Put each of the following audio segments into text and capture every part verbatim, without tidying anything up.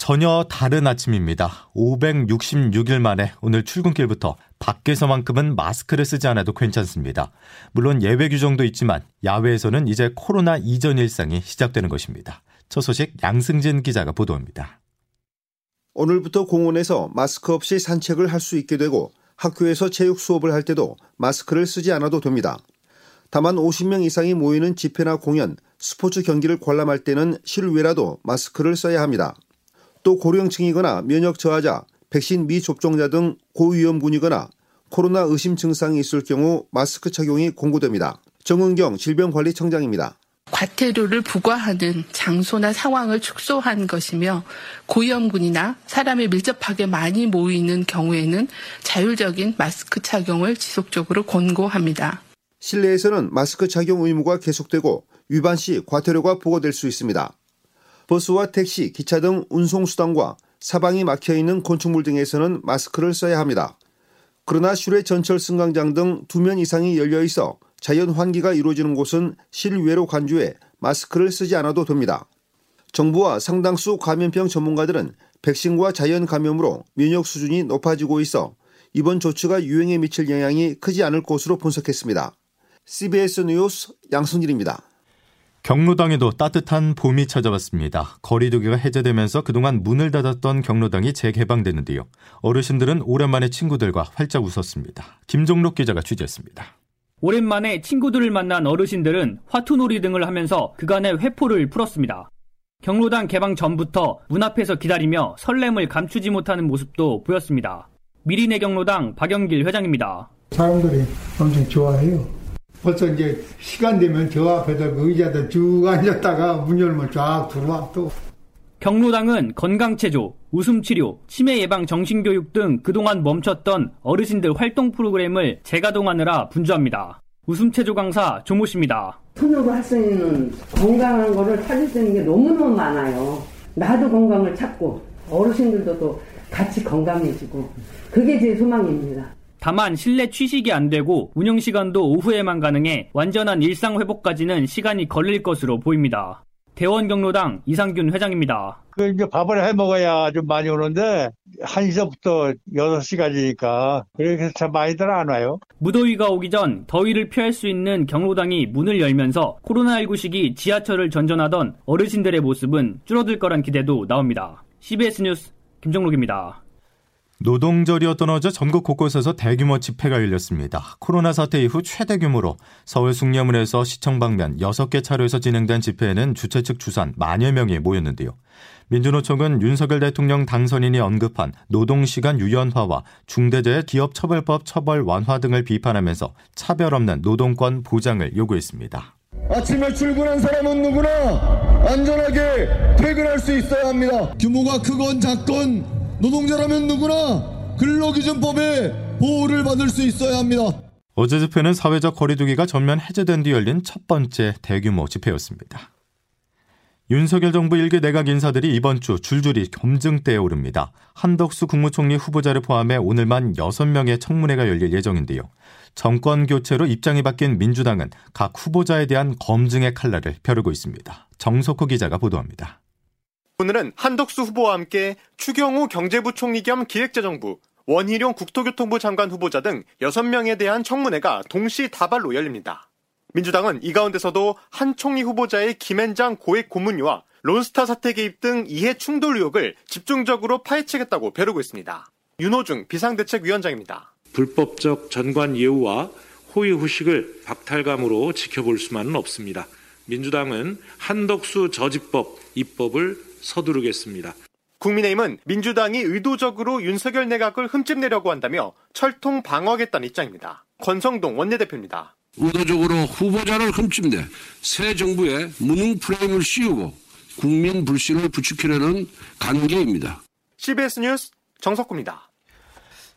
전혀 다른 아침입니다. 오백육십육 일 만에 오늘 출근길부터 밖에서만큼은 마스크를 쓰지 않아도 괜찮습니다. 물론 예외 규정도 있지만 야외에서는 이제 코로나 이전 일상이 시작되는 것입니다. 첫 소식 양승진 기자가 보도합니다. 오늘부터 공원에서 마스크 없이 산책을 할 수 있게 되고 학교에서 체육 수업을 할 때도 마스크를 쓰지 않아도 됩니다. 다만 오십 명 이상이 모이는 집회나 공연, 스포츠 경기를 관람할 때는 실외라도 마스크를 써야 합니다. 또 고령층이거나 면역 저하자, 백신 미접종자 등 고위험군이거나 코로나 의심 증상이 있을 경우 마스크 착용이 권고됩니다. 정은경 질병관리청장입니다. 과태료를 부과하는 장소나 상황을 축소한 것이며 고위험군이나 사람이 밀접하게 많이 모이는 경우에는 자율적인 마스크 착용을 지속적으로 권고합니다. 실내에서는 마스크 착용 의무가 계속되고 위반 시 과태료가 부과될 수 있습니다. 버스와 택시, 기차 등 운송수단과 사방이 막혀있는 건축물 등에서는 마스크를 써야 합니다. 그러나 실외 전철 승강장 등 두 면 이상이 열려있어 자연 환기가 이루어지는 곳은 실외로 간주해 마스크를 쓰지 않아도 됩니다. 정부와 상당수 감염병 전문가들은 백신과 자연 감염으로 면역 수준이 높아지고 있어 이번 조치가 유행에 미칠 영향이 크지 않을 것으로 분석했습니다. 씨비에스 뉴스 양승진입니다. 경로당에도 따뜻한 봄이 찾아왔습니다. 거리두기가 해제되면서 그동안 문을 닫았던 경로당이 재개방됐는데요. 어르신들은 오랜만에 친구들과 활짝 웃었습니다. 김정록 기자가 취재했습니다. 오랜만에 친구들을 만난 어르신들은 화투놀이 등을 하면서 그간의 회포를 풀었습니다. 경로당 개방 전부터 문 앞에서 기다리며 설렘을 감추지 못하는 모습도 보였습니다. 미리내 경로당 박영길 회장입니다. 사람들이 엄청 좋아해요. 벌써 이제 시간 되면 저 앞에다 그 의자에다 쭉 앉았다가 문 열면 쫙 들어와 또. 경로당은 건강체조, 웃음치료, 치매 예방 정신교육 등 그동안 멈췄던 어르신들 활동 프로그램을 재가동하느라 분주합니다. 웃음체조 강사 조모 씨입니다. 손으로 할 수 있는 건강한 거를 찾을 수 있는 게 너무너무 많아요. 나도 건강을 찾고 어르신들도 또 같이 건강해지고 그게 제 소망입니다. 다만 실내 취식이 안 되고 운영시간도 오후에만 가능해 완전한 일상회복까지는 시간이 걸릴 것으로 보입니다. 대원 경로당 이상균 회장입니다. 그 이제 밥을 해 먹어야 좀 많이 오는데 한 시부터 여섯 시까지니까 그래서 참 많이들 안 와요. 무더위가 오기 전 더위를 피할 수 있는 경로당이 문을 열면서 코로나십구 시기 지하철을 전전하던 어르신들의 모습은 줄어들 거란 기대도 나옵니다. 씨비에스 뉴스 김정록입니다. 노동절이었던 어제 전국 곳곳에서 대규모 집회가 열렸습니다. 코로나 사태 이후 최대 규모로 서울 숭례문에서 시청 방면 여섯 개 차로에서 진행된 집회에는 주최 측 주산 만여 명이 모였는데요. 민주노총은 윤석열 대통령 당선인이 언급한 노동시간 유연화와 중대재해기업처벌법 처벌 완화 등을 비판하면서 차별 없는 노동권 보장을 요구했습니다. 아침에 출근한 사람은 누구나 안전하게 퇴근할 수 있어야 합니다. 규모가 크건 작건 노동자라면 누구나 근로기준법의 보호를 받을 수 있어야 합니다. 어제 집회는 사회적 거리두기가 전면 해제된 뒤 열린 첫 번째 대규모 집회였습니다. 윤석열 정부 일기 내각 인사들이 이번 주 줄줄이 검증대에 오릅니다. 한덕수 국무총리 후보자를 포함해 오늘만 여섯 명의 청문회가 열릴 예정인데요. 정권 교체로 입장이 바뀐 민주당은 각 후보자에 대한 검증의 칼날을 펴르고 있습니다. 정석호 기자가 보도합니다. 오늘은 한덕수 후보와 함께 추경우 경제부 총리 겸 기획재정부, 원희룡 국토교통부 장관 후보자 등 여섯 명에 대한 청문회가 동시다발로 열립니다. 민주당은 이 가운데서도 한 총리 후보자의 김앤장 고액 고문료와 론스타 사태 개입 등 이해 충돌 의혹을 집중적으로 파헤치겠다고 벼르고 있습니다. 윤호중 비상대책위원장입니다. 불법적 전관 예우와 호의 후식을 박탈감으로 지켜볼 수만은 없습니다. 민주당은 한덕수 저지법 입법을 서두르겠습니다. 국민의힘은 민주당이 의도적으로 윤석열 내각을 흠집내려고 한다며 철통 방어하겠다는 입장입니다. 권성동 원내대표입니다. 의도적으로 후보자를 흠집내 새 정부에 무능 프레임을 씌우고 국민 불신을 부추기려는 관계입니다. 씨비에스 뉴스 정석구입니다.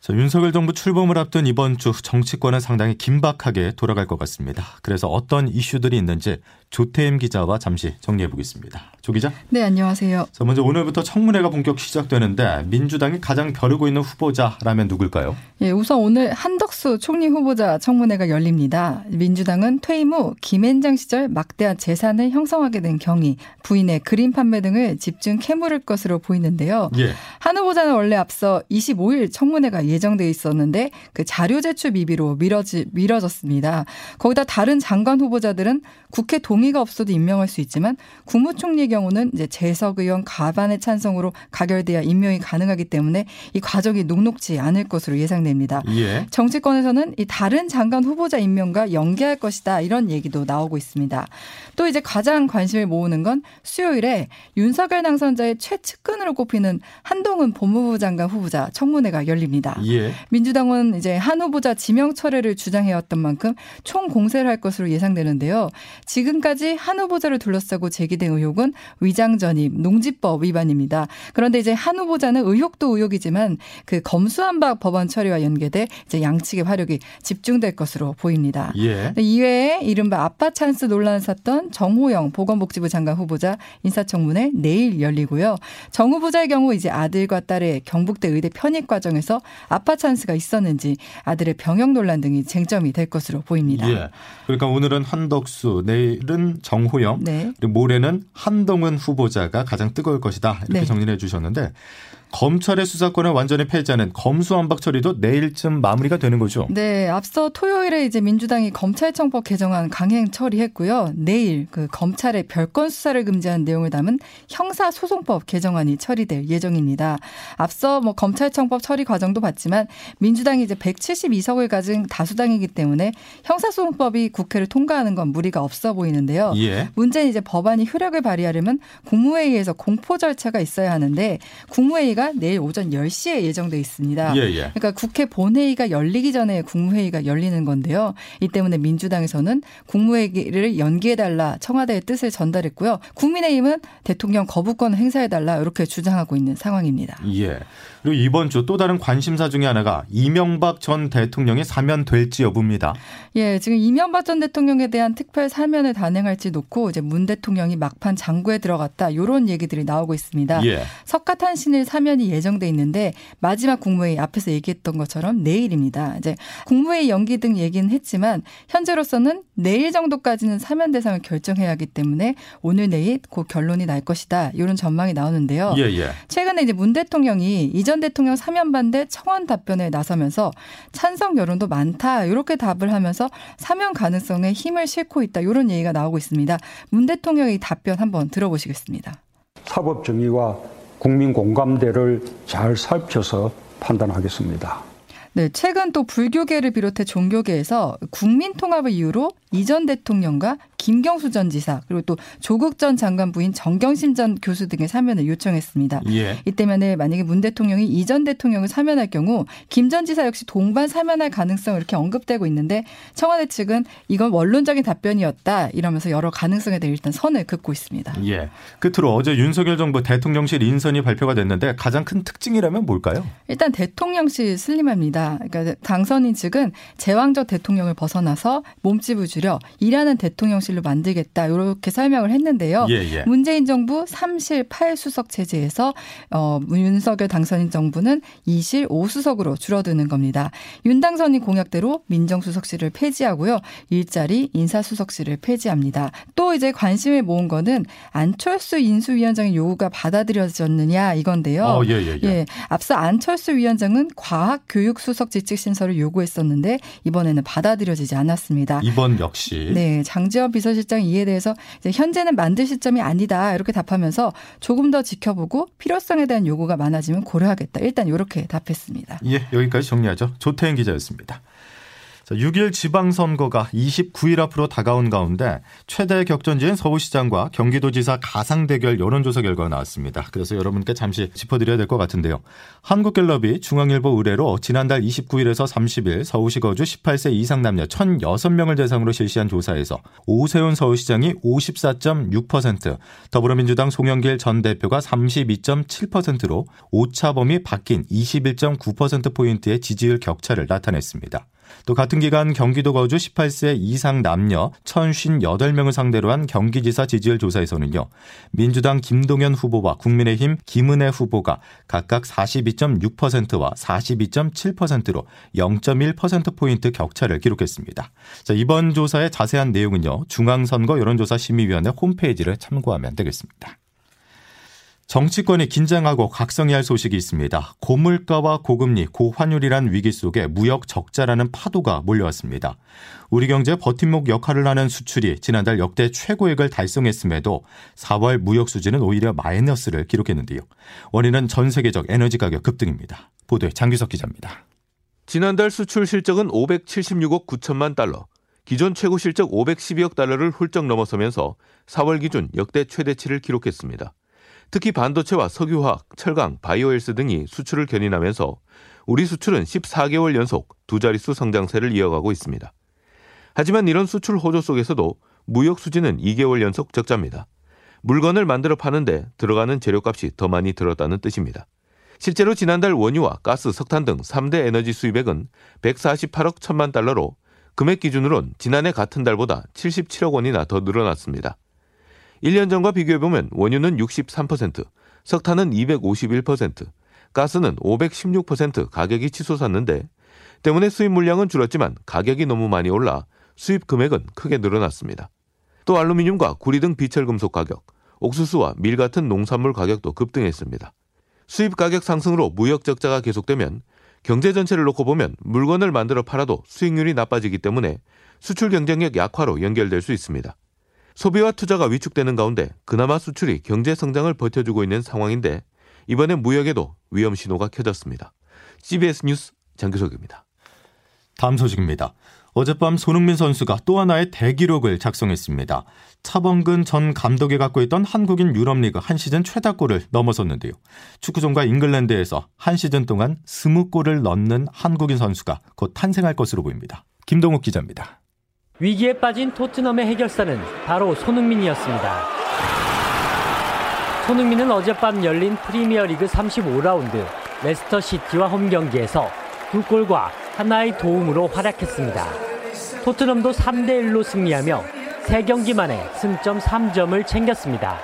자, 윤석열 정부 출범을 앞둔 이번 주 정치권은 상당히 긴박하게 돌아갈 것 같습니다. 그래서 어떤 이슈들이 있는지 조태임 기자와 잠시 정리해보겠습니다. 조 기자. 네, 안녕하세요. 자, 먼저 오늘부터 청문회가 본격 시작되는데 민주당이 가장 벼르고 있는 후보자라면 누굴까요? 예, 우선 오늘 한덕수 총리 후보자 청문회가 열립니다. 민주당은 퇴임 후 김앤장 시절 막대한 재산을 형성하게 된 경위, 부인의 그림 판매 등을 집중 캐물을 것으로 보이는데요. 예. 한 후보자는 원래 앞서 이십오일 청문회가 예정돼 있었는데 그 자료 제출 미비로 미뤄지, 미뤄졌습니다. 거기다 다른 장관 후보자들은 국회 동의가 없어도 임명할 수 있지만 국무총리의 경우는 이제 재석 의원 과반의 찬성으로 가결돼야 임명이 가능하기 때문에 이 과정이 녹록지 않을 것으로 예상됩니다. 예. 정치권에서는 이 다른 장관 후보자 임명과 연계할 것이다 이런 얘기도 나오고 있습니다. 또 이제 가장 관심을 모으는 건 수요일에 윤석열 당선자의 최측근으로 꼽히는 한동훈 법무부 장관 후보자 청문회가 열립니다. 예. 민주당은 이제 한 후보자 지명 철회를 주장해왔던 만큼 총 공세를 할 것으로 예상되는데요. 지금까지 한 후보자를 둘러싸고 제기된 의혹은 위장 전입, 농지법 위반입니다. 그런데 이제 한 후보자는 의혹도 의혹이지만 그 검수완박 법안 처리와 연계돼 이제 양측의 화력이 집중될 것으로 보입니다. 예. 이외에 이른바 아빠 찬스 논란을 샀던 정호영 보건복지부 장관 후보자 인사청문회 내일 열리고요. 정 후보자의 경우 이제 아들과 딸의 경북대 의대 편입 과정에서 아빠 찬스가 있었는지 아들의 병역 논란 등이 쟁점이 될 것으로 보입니다. 예. 그러니까 오늘은 한덕수, 내일은 정호영, 네. 그리고 모레는 한동훈 후보자가 가장 뜨거울 것이다 이렇게 네. 정리를 해주셨는데 검찰의 수사권을 완전히 폐지하는 검수완박 처리도 내일쯤 마무리가 되는 거죠? 네, 앞서 토요일에 이제 민주당이 검찰청법 개정안 강행 처리했고요. 내일 그 검찰의 별건 수사를 금지한 내용을 담은 형사소송법 개정안이 처리될 예정입니다. 앞서 뭐 검찰청법 처리 과정도 봤지만 민주당이 이제 백칠십이석을 가진 다수당이기 때문에 형사소송법이 국회를 통과하는 건 무리가 없어 보이는데요. 예. 문제는 이제 법안이 효력을 발휘하려면 국무회의에서 공포 절차가 있어야 하는데 국무회의가 내일 오전 열시에 예정돼 있습니다. 예, 예. 그러니까 국회 본회의가 열리기 전에 국무회의가 열리는 건데요. 이 때문에 민주당에서는 국무회의를 연기해달라 청와대의 뜻을 전달했고요. 국민의힘은 대통령 거부권을 행사해달라 이렇게 주장하고 있는 상황입니다. 예. 그리고 이번 주 또 다른 관심사 중에 하나가 이명박 전 대통령이 사면될지 여부입니다. 예, 지금 이명박 전 대통령에 대한 특별 사면을 단행할지 놓고 이제 문 대통령이 막판 장구에 들어갔다 이런 얘기들이 나오고 있습니다. 예. 석가탄신일 사면 예정돼 있는데 마지막 국무회의 앞에서 얘기했던 것처럼 내일입니다. 이제 국무회의 연기 등 얘기는 했지만 현재로서는 내일 정도까지는 사면 대상을 결정해야 하기 때문에 오늘 내일 곧 결론이 날 것이다. 이런 전망이 나오는데요. 예, 예. 최근에 이제 문 대통령이 이전 대통령 사면 반대 청원 답변에 나서면서 찬성 여론도 많다. 이렇게 답을 하면서 사면 가능성에 힘을 싣고 있다. 이런 얘기가 나오고 있습니다. 문 대통령의 답변 한번 들어보시겠습니다. 사법 정의와 국민 공감대를 잘 살펴서 판단하겠습니다. 네, 최근 또 불교계를 비롯해 종교계에서 국민 통합을 이유로 이전 대통령과 김경수 전 지사 그리고 또 조국 전 장관 부인 정경심 전 교수 등의 사면을 요청했습니다. 예. 이 때문에 만약에 문 대통령이 이전 대통령을 사면할 경우 김 전 지사 역시 동반 사면할 가능성 이렇게 언급되고 있는데 청와대 측은 이건 원론적인 답변이었다 이러면서 여러 가능성에 대해 일단 선을 긋고 있습니다. 예. 끝으로 어제 윤석열 정부 대통령실 인선이 발표가 됐는데 가장 큰 특징이라면 뭘까요? 일단 대통령실 슬림합니다. 그러니까 당선인 측은 제왕적 대통령을 벗어나서 몸집을 줄여 일하는 대통령실로 만들겠다 이렇게 설명을 했는데요. 예, 예. 문재인 정부 삼실 팔수석 체제에서 어, 윤석열 당선인 정부는 이실 오수석으로 줄어드는 겁니다. 윤 당선인 공약대로 민정수석실을 폐지하고요. 일자리 인사수석실을 폐지합니다. 또 이제 관심을 모은 거는 안철수 인수위원장의 요구가 받아들여졌느냐 이건데요. 어, 예, 예, 예. 예, 앞서 안철수 위원장은 과학교육수 수석 직책 신설을 요구했었는데 이번에는 받아들여지지 않았습니다. 이번 역시. 네, 장제원 비서실장이 이에 대해서 이제 현재는 만들 시점이 아니다 이렇게 답하면서 조금 더 지켜보고 필요성에 대한 요구가 많아지면 고려하겠다. 일단 이렇게 답했습니다. 예, 여기까지 정리하죠. 조태인 기자였습니다. 자, 육 일 지방선거가 이십구 일 앞으로 다가온 가운데 최대 격전지인 서울시장과 경기도지사 가상대결 여론조사 결과가 나왔습니다. 그래서 여러분께 잠시 짚어드려야 될 것 같은데요. 한국갤럽이 중앙일보 의뢰로 지난달 이십구 일에서 삼십 일 서울시 거주 십팔 세 이상 남녀 천육 명을 대상으로 실시한 조사에서 오세훈 서울시장이 오십사 점 육 퍼센트, 더불어민주당 송영길 전 대표가 삼십이 점 칠 퍼센트로 오차범위 바뀐 이십일 점 구 퍼센트포인트의 지지율 격차를 나타냈습니다. 또 같은 기간 경기도 거주 십팔 세 이상 남녀 천오십팔 명을 상대로 한 경기지사 지지율 조사에서는요. 민주당 김동연 후보와 국민의힘 김은혜 후보가 각각 사십이 점 육 퍼센트와 사십이 점 칠 퍼센트로 영 점 일 퍼센트포인트 격차를 기록했습니다. 자, 이번 조사의 자세한 내용은요. 중앙선거여론조사심의위원회 홈페이지를 참고하면 되겠습니다. 정치권이 긴장하고 각성해야 할 소식이 있습니다. 고물가와 고금리, 고환율이란 위기 속에 무역 적자라는 파도가 몰려왔습니다. 우리 경제의 버팀목 역할을 하는 수출이 지난달 역대 최고액을 달성했음에도 사월 무역 수지는 오히려 마이너스를 기록했는데요. 원인은 전 세계적 에너지 가격 급등입니다. 보도에 장규석 기자입니다. 지난달 수출 실적은 오백칠십육억 구천만 달러, 기존 최고 실적 오백십이억 달러를 훌쩍 넘어서면서 사월 기준 역대 최대치를 기록했습니다. 특히 반도체와 석유화학, 철강, 바이오헬스 등이 수출을 견인하면서 우리 수출은 십사 개월 연속 두 자릿수 성장세를 이어가고 있습니다. 하지만 이런 수출 호조 속에서도 무역 수지는 이 개월 연속 적자입니다. 물건을 만들어 파는데 들어가는 재료값이 더 많이 들었다는 뜻입니다. 실제로 지난달 원유와 가스, 석탄 등 삼 대 에너지 수입액은 백사십팔억 천만 달러로 금액 기준으론 지난해 같은 달보다 칠십칠억 원이나 더 늘어났습니다. 일 년 전과 비교해보면 원유는 육십삼 퍼센트, 석탄은 이백오십일 퍼센트, 가스는 오백십육 퍼센트 가격이 치솟았는데 때문에 수입 물량은 줄었지만 가격이 너무 많이 올라 수입 금액은 크게 늘어났습니다. 또 알루미늄과 구리 등 비철금속 가격, 옥수수와 밀 같은 농산물 가격도 급등했습니다. 수입 가격 상승으로 무역 적자가 계속되면 경제 전체를 놓고 보면 물건을 만들어 팔아도 수익률이 나빠지기 때문에 수출 경쟁력 약화로 연결될 수 있습니다. 소비와 투자가 위축되는 가운데 그나마 수출이 경제 성장을 버텨주고 있는 상황인데 이번에 무역에도 위험 신호가 켜졌습니다. 씨비에스 뉴스 장규석입니다. 다음 소식입니다. 어젯밤 손흥민 선수가 또 하나의 대기록을 작성했습니다. 차범근 전 감독이 갖고 있던 한국인 유럽리그 한 시즌 최다골을 넘어섰는데요. 축구종가 잉글랜드에서 한 시즌 동안 이십 골을 넣는 한국인 선수가 곧 탄생할 것으로 보입니다. 김동욱 기자입니다. 위기에 빠진 토트넘의 해결사는 바로 손흥민이었습니다. 손흥민은 어젯밤 열린 프리미어리그 삼십오 라운드 레스터시티와 홈경기에서 두 골과 하나의 도움으로 활약했습니다. 토트넘도 삼 대 일로 승리하며 세 경기 만에 승점 삼 점을 챙겼습니다.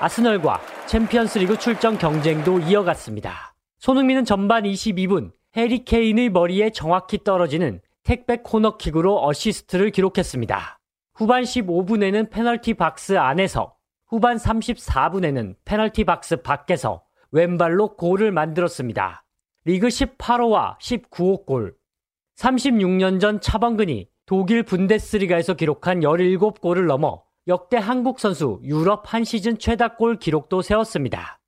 아스널과 챔피언스리그 출전 경쟁도 이어갔습니다. 손흥민은 전반 이십이 분 해리 케인의 머리에 정확히 떨어지는 택백 코너킥으로 어시스트를 기록했습니다. 후반 십오 분에는 페널티 박스 안에서, 후반 삼십사 분에는 페널티 박스 밖에서 왼발로 골을 만들었습니다. 리그 십팔 호와 십구 호 골. 삼십육 년 전 차범근이 독일 분데스리가에서 기록한 열일곱 골을 넘어 역대 한국 선수 유럽 한 시즌 최다골 기록도 세웠습니다.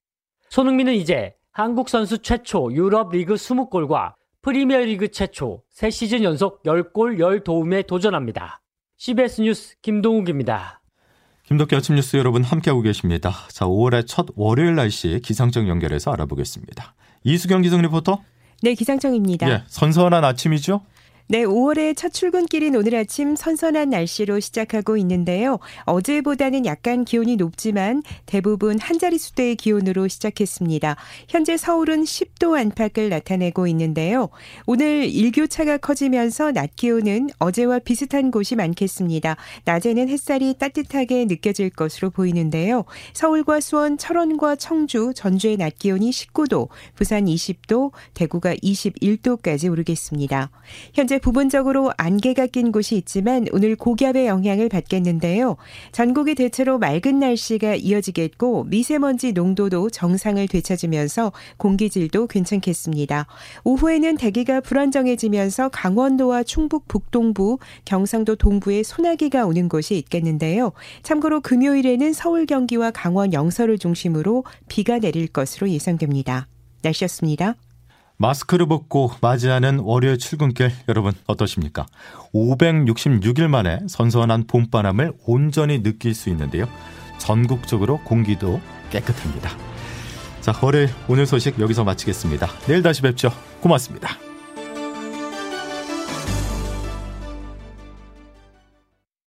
손흥민은 이제 한국 선수 최초 유럽 리그 이십 골과 프리미어리그 최초 세 시즌 연속 십 골 십 도움에 도전합니다. 씨비에스 뉴스 김동욱입니다. 김덕기 아침 뉴스 여러분 함께하고 계십니다. 자, 오월의 첫 월요일 날씨 기상청 연결해서 알아보겠습니다. 이수경 기상 리포터. 네, 기상청입니다. 예, 선선한 아침이죠? 네, 오월의 첫 출근길인 오늘 아침 선선한 날씨로 시작하고 있는데요. 어제보다는 약간 기온이 높지만 대부분 한 자릿수대의 기온으로 시작했습니다. 현재 서울은 십 도 안팎을 나타내고 있는데요. 오늘 일교차가 커지면서 낮 기온은 어제와 비슷한 곳이 많겠습니다. 낮에는 햇살이 따뜻하게 느껴질 것으로 보이는데요. 서울과 수원, 철원과 청주, 전주의 낮 기온이 십구 도, 부산 이십 도, 대구가 이십일 도까지 오르겠습니다. 현재 부분적으로 안개가 낀 곳이 있지만 오늘 고기압의 영향을 받겠는데요. 전국이 대체로 맑은 날씨가 이어지겠고 미세먼지 농도도 정상을 되찾으면서 공기질도 괜찮겠습니다. 오후에는 대기가 불안정해지면서 강원도와 충북 북동부, 경상도 동부에 소나기가 오는 곳이 있겠는데요. 참고로 금요일에는 서울, 경기와 강원 영서를 중심으로 비가 내릴 것으로 예상됩니다. 날씨였습니다. 마스크를 벗고 맞이하는 월요일 출근길 여러분 어떠십니까? 오백육십육 일 만에 선선한 봄바람을 온전히 느낄 수 있는데요. 전국적으로 공기도 깨끗합니다. 자, 월요일 오늘 소식 여기서 마치겠습니다. 내일 다시 뵙죠. 고맙습니다.